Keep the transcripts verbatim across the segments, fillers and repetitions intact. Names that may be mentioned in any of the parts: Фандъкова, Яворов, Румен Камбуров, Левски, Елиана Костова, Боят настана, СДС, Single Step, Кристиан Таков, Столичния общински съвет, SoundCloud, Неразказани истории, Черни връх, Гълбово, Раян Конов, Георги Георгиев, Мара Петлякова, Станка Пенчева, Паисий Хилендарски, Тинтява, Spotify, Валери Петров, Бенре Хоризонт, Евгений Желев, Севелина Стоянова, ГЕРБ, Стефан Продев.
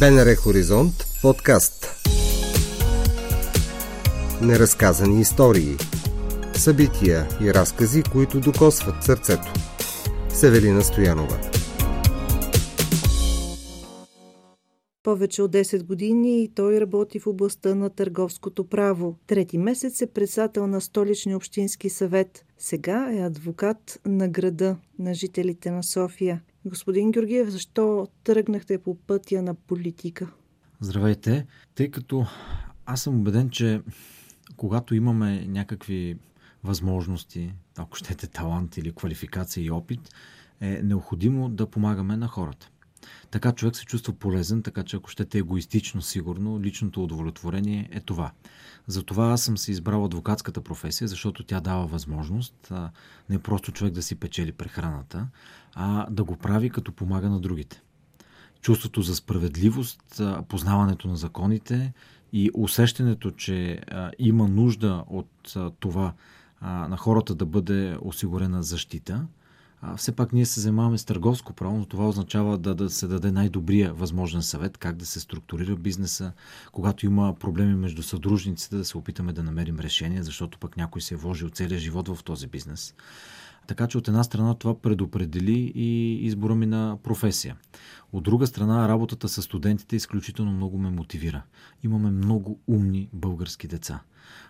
Бенре Хоризонт подкаст. Неразказани истории. Събития и разкази, които докосват сърцето. Севелина Стоянова. Повече от десет години и той работи в областта на търговското право. Трети месец е председател на Столичния общински съвет. Сега е адвокат на града, на жителите на София. Господин Георгиев, защо тръгнахте по пътя на политика? Здравейте, тъй като аз съм убеден, че когато имаме някакви възможности, ако щете талант или квалификация и опит, е необходимо да помагаме на хората. Така човек се чувства полезен, така че ако щете егоистично, сигурно, личното удовлетворение е това. Затова аз съм се избрал адвокатската професия, защото тя дава възможност а, не просто човек да си печели прехраната, а да го прави като помага на другите. Чувството за справедливост, а, познаването на законите и усещането, че а, има нужда от а, това а, на хората да бъде осигурена защита. Все пак ние се занимаваме с търговско право, но това означава да, да се даде най-добрия възможен съвет, как да се структурира бизнеса. Когато има проблеми между съдружниците, да се опитаме да намерим решение, защото пък някой се е вложил целия живот в този бизнес. Така че от една страна това предопредели и избора ми на професия. От друга страна работата с студентите изключително много ме мотивира. Имаме много умни български деца.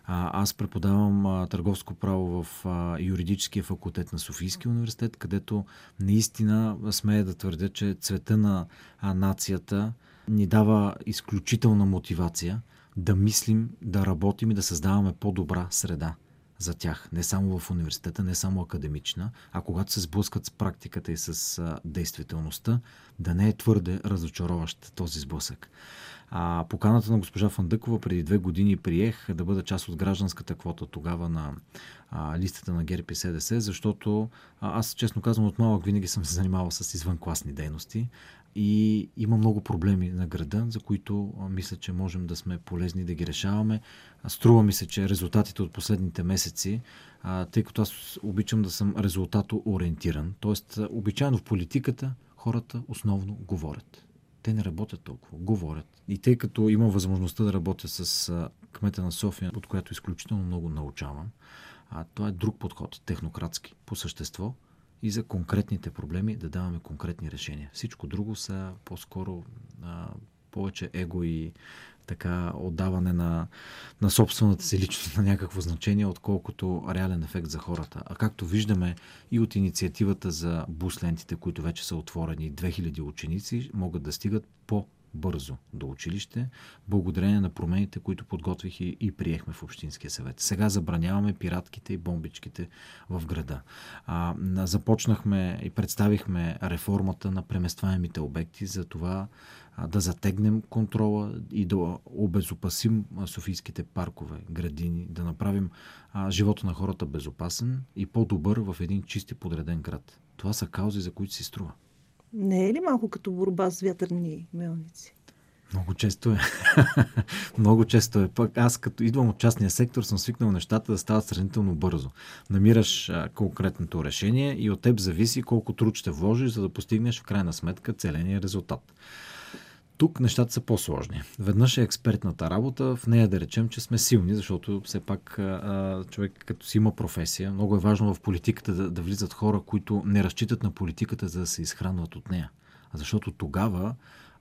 Аз преподавам търговско право в юридическия факултет на Софийския университет, където наистина смея да твърдя, че цвета на нацията ни дава изключителна мотивация да мислим, да работим и да създаваме по-добра среда за тях. Не само в университета, не само академична, а когато се сблъскат с практиката и с действителността, да не е твърде разочароващ този сблъсък. А поканата на госпожа Фандъкова преди две години приех да бъда част от гражданската квота тогава на а, листата на ГЕРБ и С Д С, защото а, аз, честно казвам, от малък винаги съм се занимавал с извънкласни дейности и има много проблеми на града, за които а, мисля, че можем да сме полезни да ги решаваме. А, струва ми се, че резултатите от последните месеци, а, тъй като аз обичам да съм резултато ориентиран, т.е. обичайно в политиката хората основно говорят. Те не работят толкова, говорят. И тъй като имам възможността да работя с кмета на София, от която изключително много научавам, а това е друг подход, технократски, по същество и за конкретните проблеми да даваме конкретни решения. Всичко друго са по-скоро а, повече его и така отдаване на, на собствената си личност на някакво значение, отколкото реален ефект за хората. А както виждаме и от инициативата за бус лентите, които вече са отворени, две хиляди ученици могат да стигат по-бързо до училище, благодарение на промените, които подготвих и, и приехме в Общинския съвет. Сега забраняваме пиратките и бомбичките в града. А, започнахме и представихме реформата на преместваемите обекти, за това да затегнем контрола и да обезопасим софийските паркове, градини, да направим живота на хората безопасен и по-добър в един чист и подреден град. Това са каузи, за които си струва. Не е ли малко като борба с вятърни мелници? Много често е. Много често е. Пък аз като идвам от частния сектор, съм свикнал нещата да стават сравнително бързо. Намираш а, конкретното решение и от теб зависи колко труд ще вложиш, за да постигнеш в крайна сметка целения резултат. Тук нещата са по-сложни. Веднъж е експертната работа, в нея да речем, че сме силни, защото все пак а, човек като си има професия, много е важно в политиката да, да влизат хора, които не разчитат на политиката, за да се изхранват от нея. Защото тогава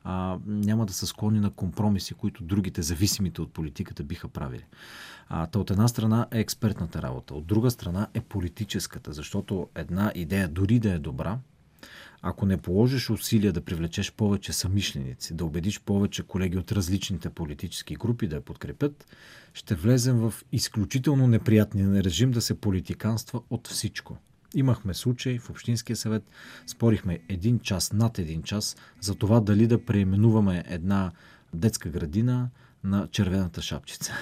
а, няма да са склонни на компромиси, които другите, зависимите от политиката, биха правили. А, та от една страна е експертната работа, от друга страна е политическата, защото една идея, дори да е добра, ако не положиш усилия да привлечеш повече съмишленици, да убедиш повече колеги от различните политически групи да я подкрепят, ще влезем в изключително неприятния режим да се политиканства от всичко. Имахме случай в Общинския съвет, спорихме един час, над един час, за това дали да преименуваме една детска градина на червената шапчица.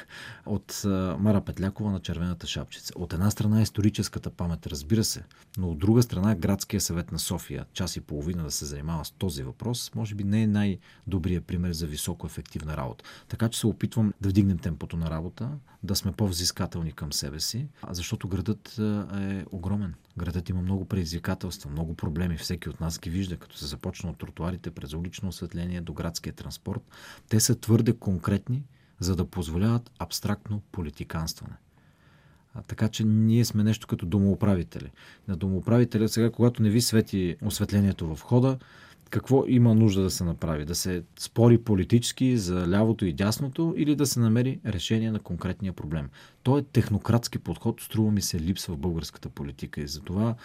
От Мара Петлякова на червената шапчица. От една страна историческата памет, разбира се, но от друга страна Градския съвет на София, час и половина да се занимава с този въпрос, може би не е най-добрият пример за високо ефективна работа. Така че се опитвам да вдигнем темпото на работа, да сме по-взискателни към себе си, защото градът е огромен. Градът има много предизвикателства, много проблеми. Всеки от нас ги вижда, като се започна от тротоарите, през улично осветление до градския транспорт. Те са твърде конкретни, за да позволяват абстрактно политиканстване. А, така че ние сме нещо като домоуправители. На домоуправителя сега, когато не ви свети осветлението в хода, какво има нужда да се направи? Да се спори политически за лявото и дясното или да се намери решение на конкретния проблем? Той е технократски подход, струва ми се, липсва в българската политика и затова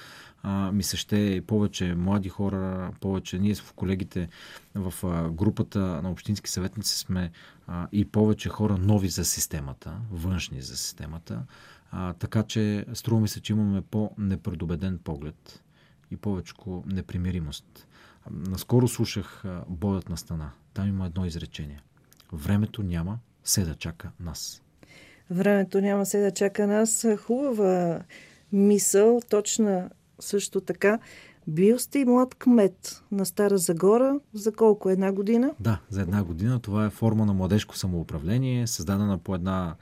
а, ми се ще повече млади хора, повече ние в колегите в а, групата на общински съветници сме а, и повече хора нови за системата, външни за системата, а, така че струва ми се, че имаме по-непредубеден поглед и повече непримиримост. Наскоро слушах Боят настана. Там има едно изречение. Времето няма се да чака нас. Времето няма се да чака нас. Хубава мисъл, точна също така. Бил сте и млад кмет на Стара Загора за колко? Една година? Да, за една година. Това е форма на младежко самоуправление, създадена по една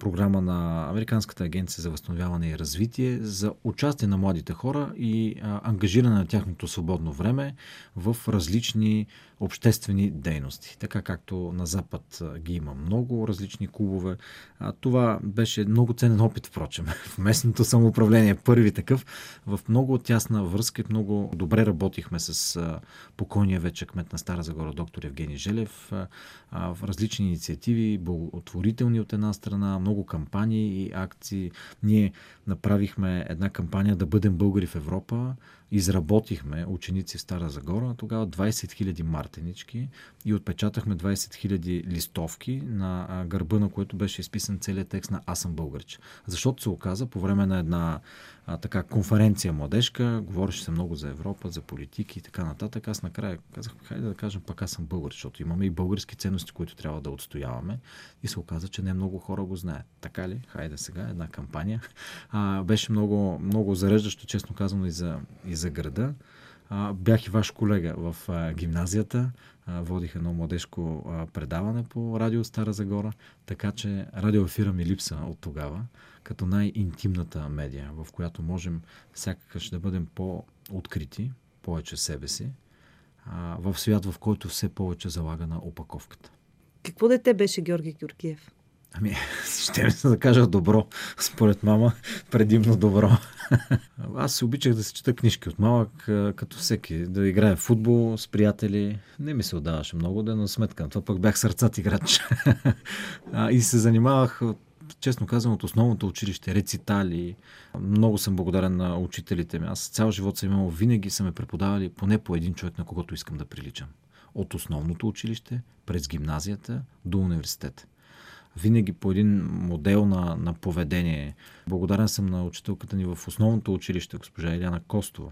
програма на Американската агенция за възстановяване и развитие за участие на младите хора и а, ангажиране на тяхното свободно време в различни обществени дейности. Така както на Запад а, ги има много различни клубове. А, това беше много ценен опит, впрочем. В местното самоуправление първи такъв. В много тясна връзка и много добре работихме с а, покойния вече кмет на Стара Загора, доктор Евгений Желев. А, а, в различни инициативи, благотворителни от една страна, много кампании и акции. Ние направихме една кампания да бъдем българи в Европа. Изработихме ученици в Стара Загора, тогава двайсет хиляди мартенички и отпечатахме двайсет хиляди листовки, на гърба на което беше изписан целият текст на "Аз съм българч". Защото се оказа по време на една а, така конференция младежка, говореше се много за Европа, за политики и така нататък. Аз накрая казах, хайде да кажем пак "Аз съм българч", защото имаме и български ценности, които трябва да отстояваме, и се оказа, че не много хора го знаят. Така ли? Хайде сега, една кампания. А, беше много, много зареждащо, честно казано, и за и за града. Бях и ваш колега в гимназията. Водих едно младежко предаване по радио Стара Загора, така че радиоефира ми липса от тогава, като най-интимната медия, в която можем сякаш да бъдем по-открити, повече себе си, в свят, в който все повече залага на опаковката. Какво дете беше Георги Георгиев? Ами, ще ми се да кажа добро. Според мама, предимно добро. Аз се обичах да се чета книжки от малък, като всеки. Да играя в футбол с приятели. Не ми се отдаваше много, да, но сметка. Това пък бях сърцат играч. И се занимавах, честно казвам, от основното училище, рецитали. Много съм благодарен на учителите ми. Аз цял живот съм имал, винаги са ме преподавали поне по един човек, на когото искам да приличам. От основното училище, през гимназията до университета. Винаги по един модел на, на поведение. Благодарен съм на учителката ни в основното училище, госпожа Елиана Костова,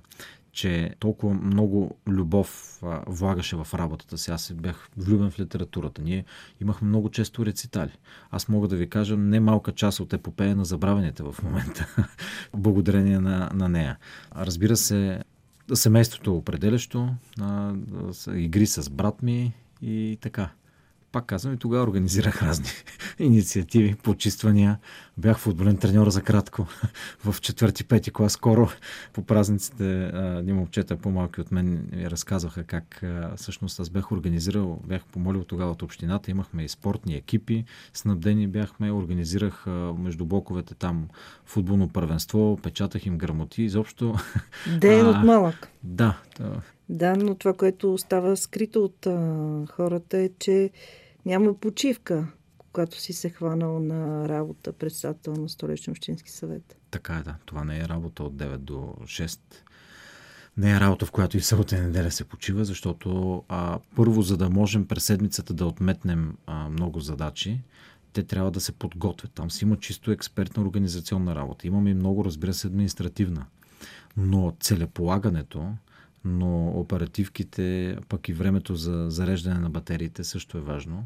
че толкова много любов а, влагаше в работата си. Аз бях влюбен в литературата. Ние имахме много често рецитали. Аз мога да ви кажа не малка част от епопея на забравените в момента. Благодарение на, на нея. Разбира се, семейството е определящо. А, игри с брат ми и така. Пак казвам, и тогава организирах разни инициативи, почиствания. Бях футболен треньор за кратко в четвърти-пети клас. Скоро по празниците ни момчета по-малки от мен ми разказваха как а, всъщност аз бях организирал, бях помолил тогава от общината, имахме и спортни екипи, снабдени бяхме, организирах а, между блоковете там футболно първенство, печатах им грамоти, изобщо... Ден от малък. Да, да. Да, но това, което остава скрито от а, хората е, че няма почивка, когато си се хванал на работа председател на Столичния общински съвет. Така е, да. Това не е работа от девет до шест. Не е работа, в която и събота и неделя се почива, защото а, първо, за да можем през седмицата да отметнем а, много задачи, те трябва да се подготвят. Там си има чисто експертна организационна работа. Имаме и много, разбира се, административна. Но целеполагането, но оперативките, пък и времето за зареждане на батериите също е важно.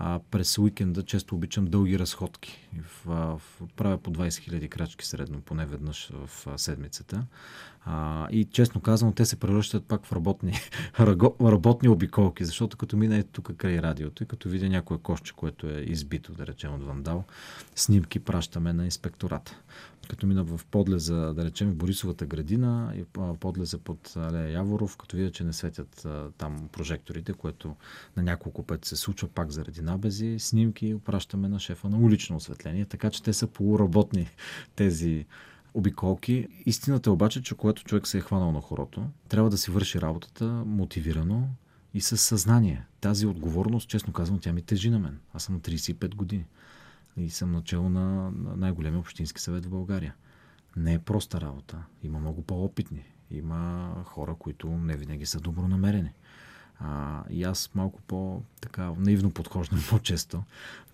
А през уикенда често обичам дълги разходки. В, в, правя по двайсет хиляди крачки средно, поне веднъж в седмицата. А, и честно казано, те се превръщат пак в работни, работни обиколки, защото като мина е тук край радиото и като видя някое кошче, което е избито, да речем, от вандал, снимки пращаме на инспектората. Като мина в подлеза, да речем, в Борисовата градина и подлеза под алея Яворов, като видя, че не светят а, там прожекторите, което на няколко пъти се случва пак заради набези, снимки пращаме на шефа на улично осветление, така че те са полуработни тези обиколки. Истината е обаче, че когато човек се е хванал на хорото, трябва да си върши работата мотивирано и със съзнание. Тази отговорност, честно казвам, тя ми тежи на мен. Аз съм на трийсет и пет години и съм начало на най-големия общински съвет в България. Не е проста работа. Има много по-опитни. Има хора, които не винаги са добронамерени. А, и аз малко по-така наивно подхождам по-често.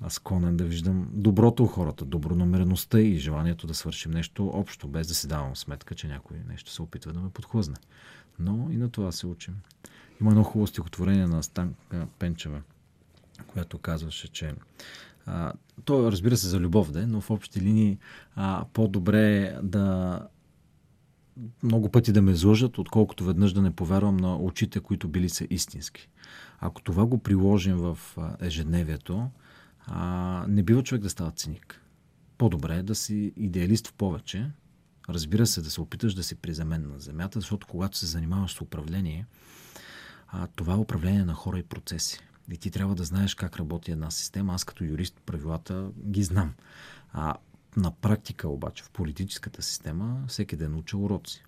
Аз склонен да виждам доброто у хората, добронамереността и желанието да свършим нещо общо, без да си давам сметка, че някой нещо се опитва да ме подхлъзне. Но и на това се учим. Има едно хубаво стихотворение на Станка Пенчева, която казваше, че а, то разбира се за любов, да, но в общи линии а, по-добре е да много пъти да ме излъжат, отколкото веднъж да не повярвам на очите, които били са истински. Ако това го приложим в ежедневието, а, не бива човек да става циник. По-добре е да си идеалист в повече. Разбира се, да се опиташ да си приземен на земята, защото когато се занимаваш с управление, а, това е управление на хора и процеси. И ти трябва да знаеш как работи една система. Аз като юрист правилата ги знам. А на практика обаче в политическата система всеки ден уча уроци.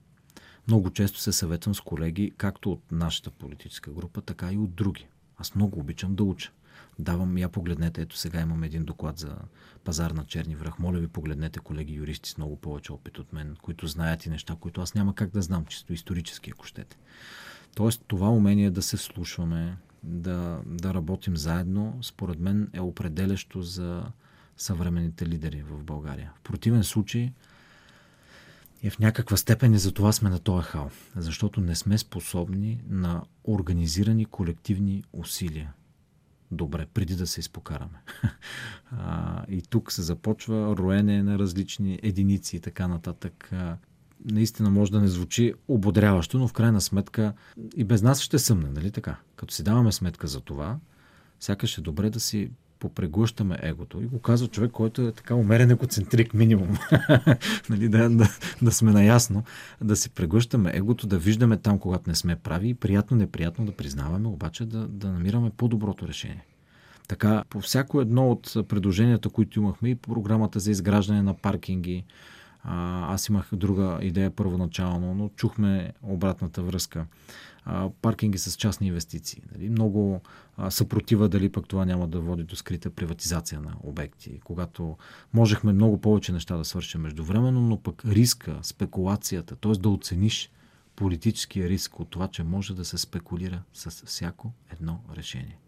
Много често се съветвам с колеги, както от нашата политическа група, така и от други. Аз много обичам да уча. Давам, я погледнете, ето сега имам един доклад за пазар на Черни връх. Моля ви, погледнете колеги юристи с много повече опит от мен, които знаят и неща, които аз няма как да знам, чисто исторически, ако щете. Тоест, това умение да се слушваме, да, да работим заедно, според мен е определящо за съвременните лидери в България. В противен случай е в някаква степен и за това сме на този хал. Защото не сме способни на организирани колективни усилия. Добре, преди да се изпокараме. А, и тук се започва роене на различни единици и така нататък. Наистина може да не звучи ободряващо, но в крайна сметка и без нас ще съмне, нали така? Като си даваме сметка за това, сякаш е добре да си попреглъщаме егото. И го казва човек, който е така умерен екоцентрик минимум. нали, да, да, да сме наясно. Да си преглъщаме егото, да виждаме там, когато не сме прави. И приятно, неприятно да признаваме, обаче да, да намираме по-доброто решение. Така, по всяко едно от предложенията, които имахме и по програмата за изграждане на паркинги, а, аз имах друга идея първоначално, но чухме обратната връзка. Паркинги с частни инвестиции. Нали? Много а, съпротива дали пък това няма да води до скрита приватизация на обекти. Когато можехме много повече неща да свършим междувременно, но пък риска, спекулацията, т.е. да оцениш политическия риск от това, че може да се спекулира с всяко едно решение.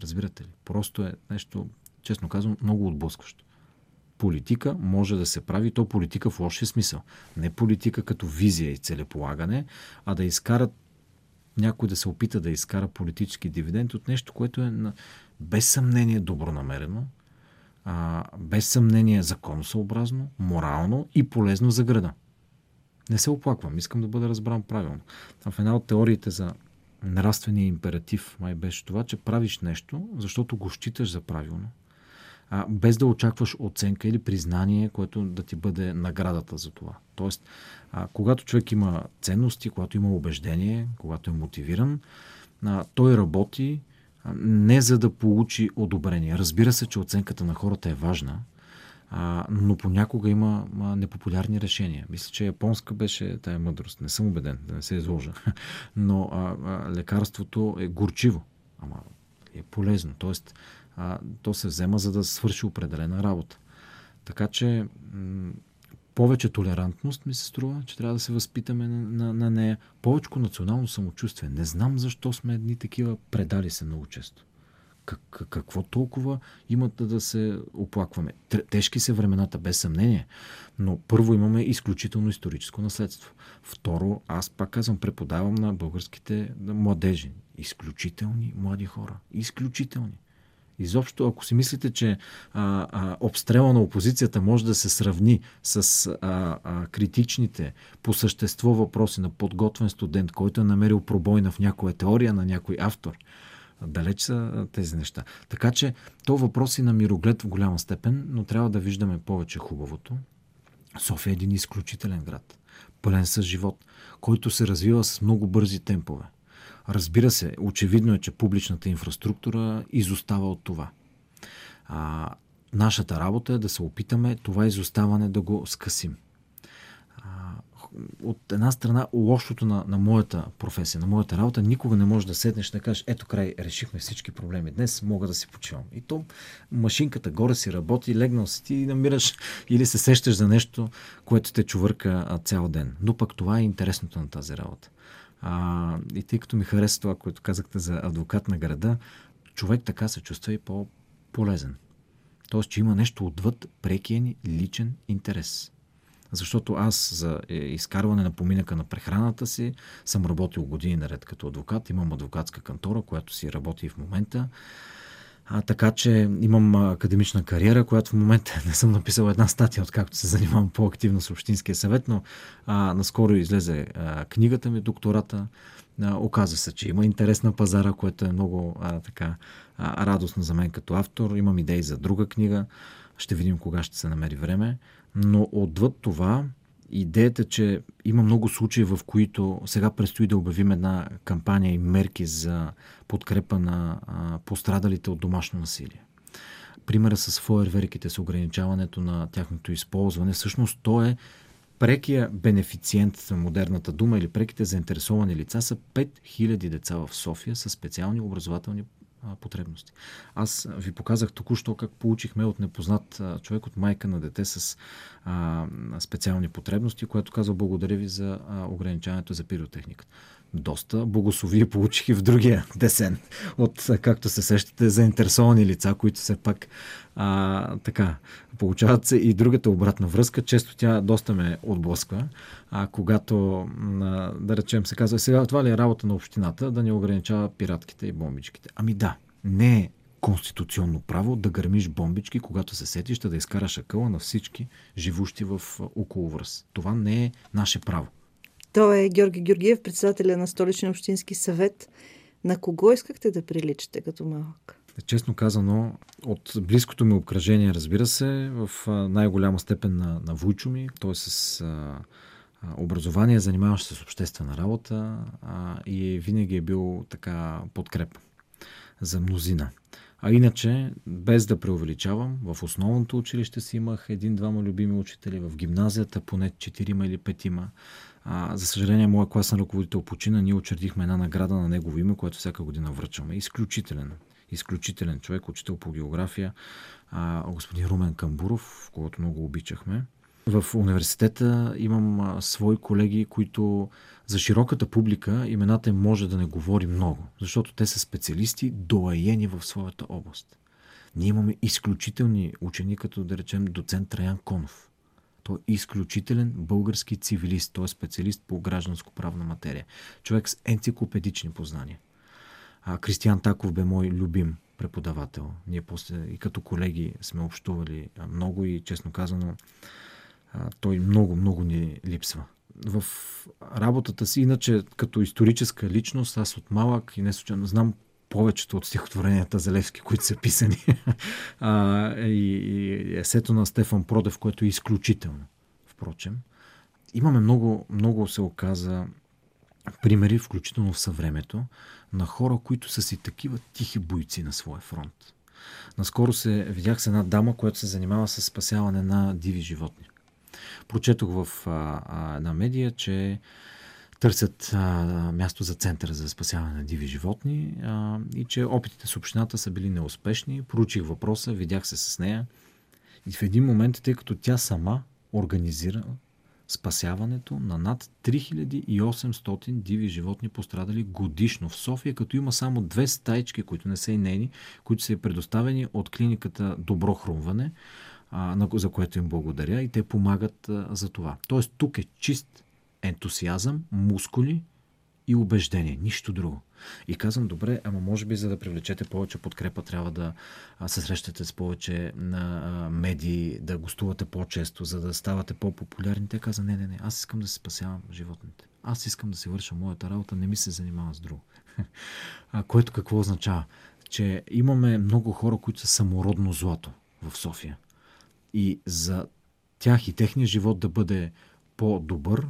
Разбирате ли? Просто е нещо, честно казвам, много отблъскващо. Политика може да се прави, то политика в лошия смисъл. Не политика като визия и целеполагане, а да изкарат някой да се опита да изкара политически дивиденд от нещо, което е без съмнение добронамерено, а, без съмнение законосъобразно, морално и полезно за града. Не се оплаквам, искам да бъда разбран правилно. А в една от теориите за нравствения императив май беше това, че правиш нещо, защото го считаш за правилно, а, без да очакваш оценка или признание, което да ти бъде наградата за това. Тоест, а, когато човек има ценности, когато има убеждение, когато е мотивиран, а, той работи а, не за да получи одобрение. Разбира се, че оценката на хората е важна, а, но понякога има а, непопулярни решения. Мисля, че японска беше тая мъдрост. Не съм убеден, да не се изложа. Но а, а, лекарството е горчиво. Ама е полезно. Тоест, а, то се взема за да свърши определена работа. Така че м- повече толерантност ми се струва, че трябва да се възпитаме на, на, на нея. Повече национално самочувствие. Не знам защо сме едни такива предали се много често. Как, какво толкова имат да, да се оплакваме? Тежки са времената, без съмнение. Но първо имаме изключително историческо наследство. Второ, аз пак казвам, преподавам на българските младежи. Изключителни млади хора. Изключителни. Изобщо, ако си мислите, че а, а, обстрела на опозицията може да се сравни с а, а, критичните по същество въпроси на подготвен студент, който е намерил пробойна в някоя теория на някой автор, далеч са тези неща. Така че то въпрос е на мироглед в голяма степен, но трябва да виждаме повече хубавото. София е един изключителен град, пълен с живот, който се развива с много бързи темпове. Разбира се, очевидно е, че публичната инфраструктура изостава от това. А, нашата работа е да се опитаме това изоставане да го скъсим. А, от една страна, лошото на, на моята професия, на моята работа, никога не можеш да седнеш и да кажеш, ето край, решихме всички проблеми, днес мога да си почивам. И то машинката горе си работи, легнал си ти и намираш или се сещаш за нещо, което те чувърка цял ден. Но пък това е интересното на тази работа. А, и тъй като ми хареса това, което казахте за адвокат на града, човек така се чувства и по-полезен. Тоест, че има нещо отвъд прекия ни личен интерес. Защото аз за изкарване на поминъка на прехраната си съм работил години наред като адвокат. Имам адвокатска кантора, която си работи и в момента. А, така че имам академична кариера, която в момента не съм написал една статия, откакто се занимавам по-активно с Общинския съвет, но а, наскоро излезе а, книгата ми, доктората. А, оказва се, че има интерес на пазара, което е много а, така, а, радостно за мен като автор. Имам идеи за друга книга. Ще видим кога ще се намери време. Но отвъд това, идеята, че има много случаи, в които сега предстои да обявим една кампания и мерки за подкрепа на а, пострадалите от домашно насилие. Примера с фойерверките, с ограничаването на тяхното използване, всъщност то е прекия бенефициент на модерната дума или преките заинтересовани лица са пет хиляди деца в София с специални образователни потребности. Аз ви показах току-що как получихме от непознат човек, от майка на дете с а, специални потребности, което казва благодаря ви за ограничаването за пиротехниката. Доста благословие получих и в другия десен от, както се сещате, заинтересовани лица, които все пак а, така, получават се и другата обратна връзка. Често тя доста ме отблъсква, а, когато, а, да речем, се казва, сега това ли е работа на общината, да не ограничава пиратките и бомбичките? Ами да, не е конституционно право да гърмиш бомбички, когато се сетиш, да изкараш акъла на всички живущи в околовръст. Това не е наше право. Той е Георги Георгиев, председателя на Столичния общински съвет. На кого искахте да приличате като малък? Честно казано, от близкото ми обкръжение, разбира се, в най-голяма степен на, на вуйчо ми. Той е с а, образование, занимаващ се с обществена работа а, и винаги е бил така подкреп за мнозина. А иначе, без да преувеличавам, в основното училище си имах един-двама любими учители, в гимназията поне четирима или петима. А, за съжаление, моя класен ръководител почина, ние учредихме една награда на негово име, която всяка година връчваме. Изключителен, изключителен човек, учител по география, а, господин Румен Камбуров, когото много обичахме. В университета имам а, свои колеги, които за широката публика имената им може да не говори много, защото те са специалисти, доайени в своята област. Ние имаме изключителни учени, като да речем доцент Раян Конов. Той е изключителен български цивилист, той е специалист по гражданско-правна материя. Човек с енциклопедични познания. А, Кристиан Таков бе мой любим преподавател. Ние после и като колеги сме общували много и честно казано той много-много ни липсва. В работата си, иначе като историческа личност, аз от малък и не случайно знам повечето от стихотворенията за Левски, които са писани. а, и, и есето на Стефан Продев, което е изключително, впрочем. Имаме много, много се оказа примери, включително в съвремето, на хора, които са си такива тихи бойци на своя фронт. Наскоро се видях с една дама, която се занимава с спасяване на диви животни. Прочетох в а, а, една медия, че търсят а, място за центъра за спасяване на диви животни а, и че опитите с общината са били неуспешни. Проучих въпроса, видях се с нея и в един момент, тъй като тя сама организира спасяването на над три хиляди и осемстотин диви животни пострадали годишно в София, като има само две стаички, които не са и нейни, които са и предоставени от клиниката Добро хрумване, за което им благодаря и те помагат а, за това. Тоест тук е чист ентусиазъм, мускули и убеждение. Нищо друго. И казвам, добре, ама може би за да привлечете повече подкрепа, трябва да се срещате с повече на медии, да гостувате по-често, за да ставате по-популярни. Те каза, не, не, не, аз искам да се спасявам животните. Аз искам да си върша моята работа, не ми се занимава с друго. А, което какво означава? Че имаме много хора, които са самородно злато в София. И за тях и техния живот да бъде по-добър,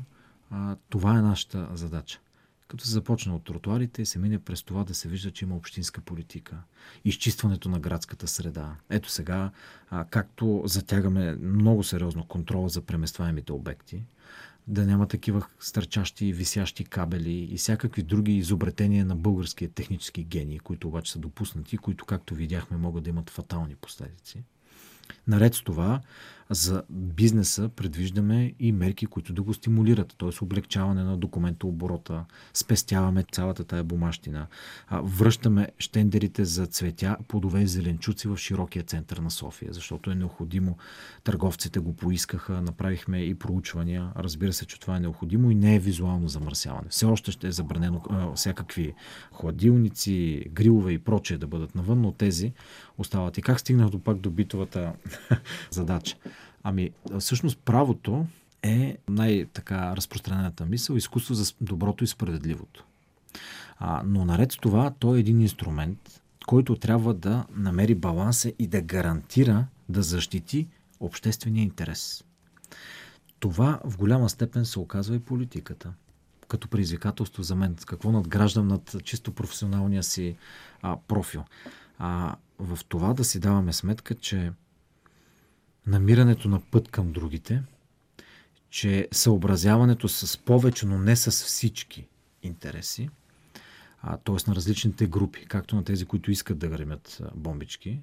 а, това е нашата задача. Като се започна от тротуарите и се мине през това да се вижда, че има общинска политика, изчистването на градската среда. Ето сега, а, както затягаме много сериозно контрола за преместваемите обекти, да няма такива стърчащи, висящи кабели и всякакви други изобретения на българския технически гений, които обаче са допуснати, които, както видяхме, могат да имат фатални последици. Наред с това, за бизнеса предвиждаме и мерки, които да го стимулират, т.е. облегчаване на документооборота, спестяваме цялата тая бумащина, връщаме щендерите за цветя, плодове и зеленчуци в широкия център на София, защото е необходимо. Търговците го поискаха, направихме и проучвания, разбира се, че това е необходимо и не е визуално замърсяване. Все още ще е забранено а, всякакви хладилници, грилове и прочее да бъдат навън, но тези остават. И как стигнах до пак до битовата задача? Ами, всъщност правото е най-така разпространената мисъл, изкуство за доброто и справедливото. А, но наред с това, той е един инструмент, който трябва да намери баланса и да гарантира, да защити обществения интерес. Това в голяма степен се оказва и политиката. Като предизвикателство за мен, какво надграждам над чисто професионалния си а, профил. А, в това да си даваме сметка, че намирането на път към другите, че съобразяването с повече, но не с всички интереси, т.е. на различните групи, както на тези, които искат да гремят бомбички,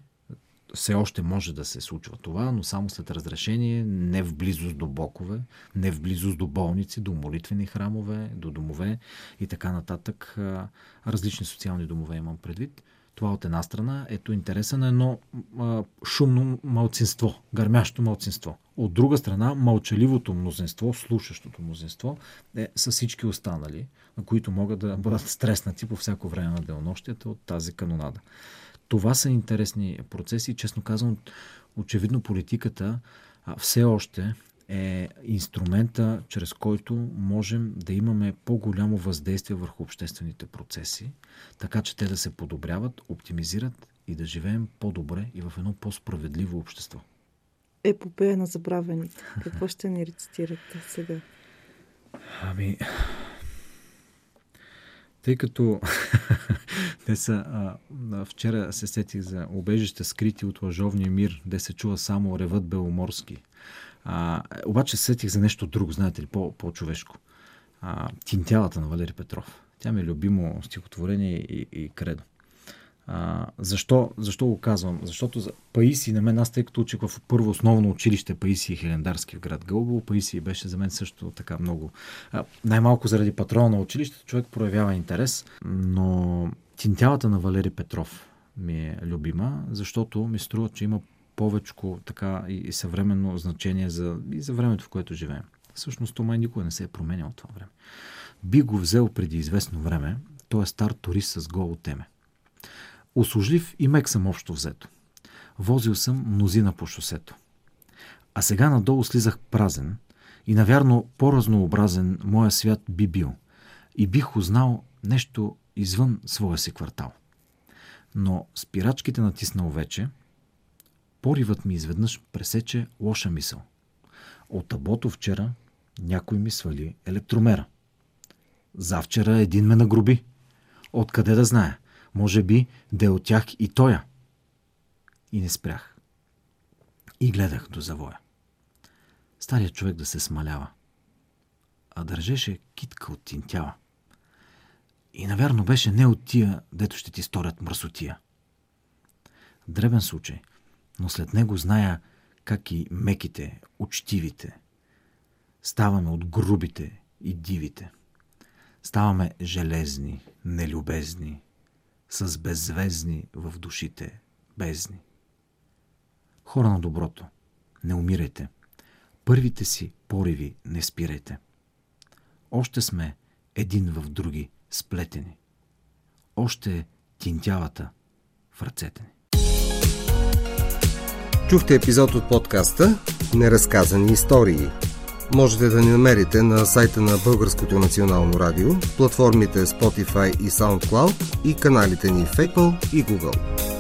все още може да се случва това, но само след разрешение, не в близост до бокове, не в близост до болници, до молитвени храмове, до домове и така нататък. Различни социални домове имам предвид. Това от една страна, ето интереса на едно а, шумно малцинство, гърмящо малцинство. От друга страна, мълчаливото мнозинство, слушащото мнозинство е с всички останали, на които могат да бъдат стреснати по всяко време на делнощията от тази канонада. Това са интересни процеси. Честно казано, очевидно политиката а, все още е инструмента, чрез който можем да имаме по-голямо въздействие върху обществените процеси, така че те да се подобряват, оптимизират и да живеем по-добре и в едно по-справедливо общество. Епопея на забравените. Какво ще ни рецитирате сега? Ами, тъй като те са, а, а, вчера се сетих за убежища скрити от лъжовния мир, де се чува само ревът беломорски. А, обаче сетих за нещо друго, знаете ли, по, по-човешко. А, Тинтявата на Валери Петров. Тя ми е любимо стихотворение и, и кредо. А, защо, защо го казвам? Защото за Паисий на мен, аз тъй като учих в първо основно училище Паисий Хилендарски в град Гълбово, Паисий беше за мен също така много. А, най-малко заради патрона на училището човек проявява интерес, но Тинтявата на Валери Петров ми е любима, защото ми струва, че има повечко така и съвременно значение за, и за времето, в което живеем. Всъщност, това никога не се е променял това време. Би го взел преди известно време, той е стар турист с голо теме. Услужлив и мек съм общо взето. Возил съм мнозина по шосето. А сега надолу слизах празен и навярно по-разнообразен моя свят би бил и бих узнал нещо извън своя си квартал. Но спирачките натиснал вече, поривът ми изведнъж пресече лоша мисъл. От табото вчера някой ми свали електромера. Завчера един ме нагруби. Откъде да зная? Може би да е от тях и тоя. И не спрях. И гледах до завоя. Старият човек да се смалява. А държеше китка от тинтява. И навярно беше не от тия, дето ще ти сторят мръсотия. Дребен случай, но след него зная как и меките, учтивите. Ставаме от грубите и дивите. Ставаме железни, нелюбезни, с беззвездни в душите бездни. Хора на доброто, не умирайте. Първите си пориви не спирайте. Още сме един в други сплетени. още тинтявата в ръцете ни. Чухте епизод от подкаста „Неразказани истории“. Можете да ни намерите на сайта на Българското национално радио, платформите Spotify и SoundCloud и каналите ни в Apple и Google.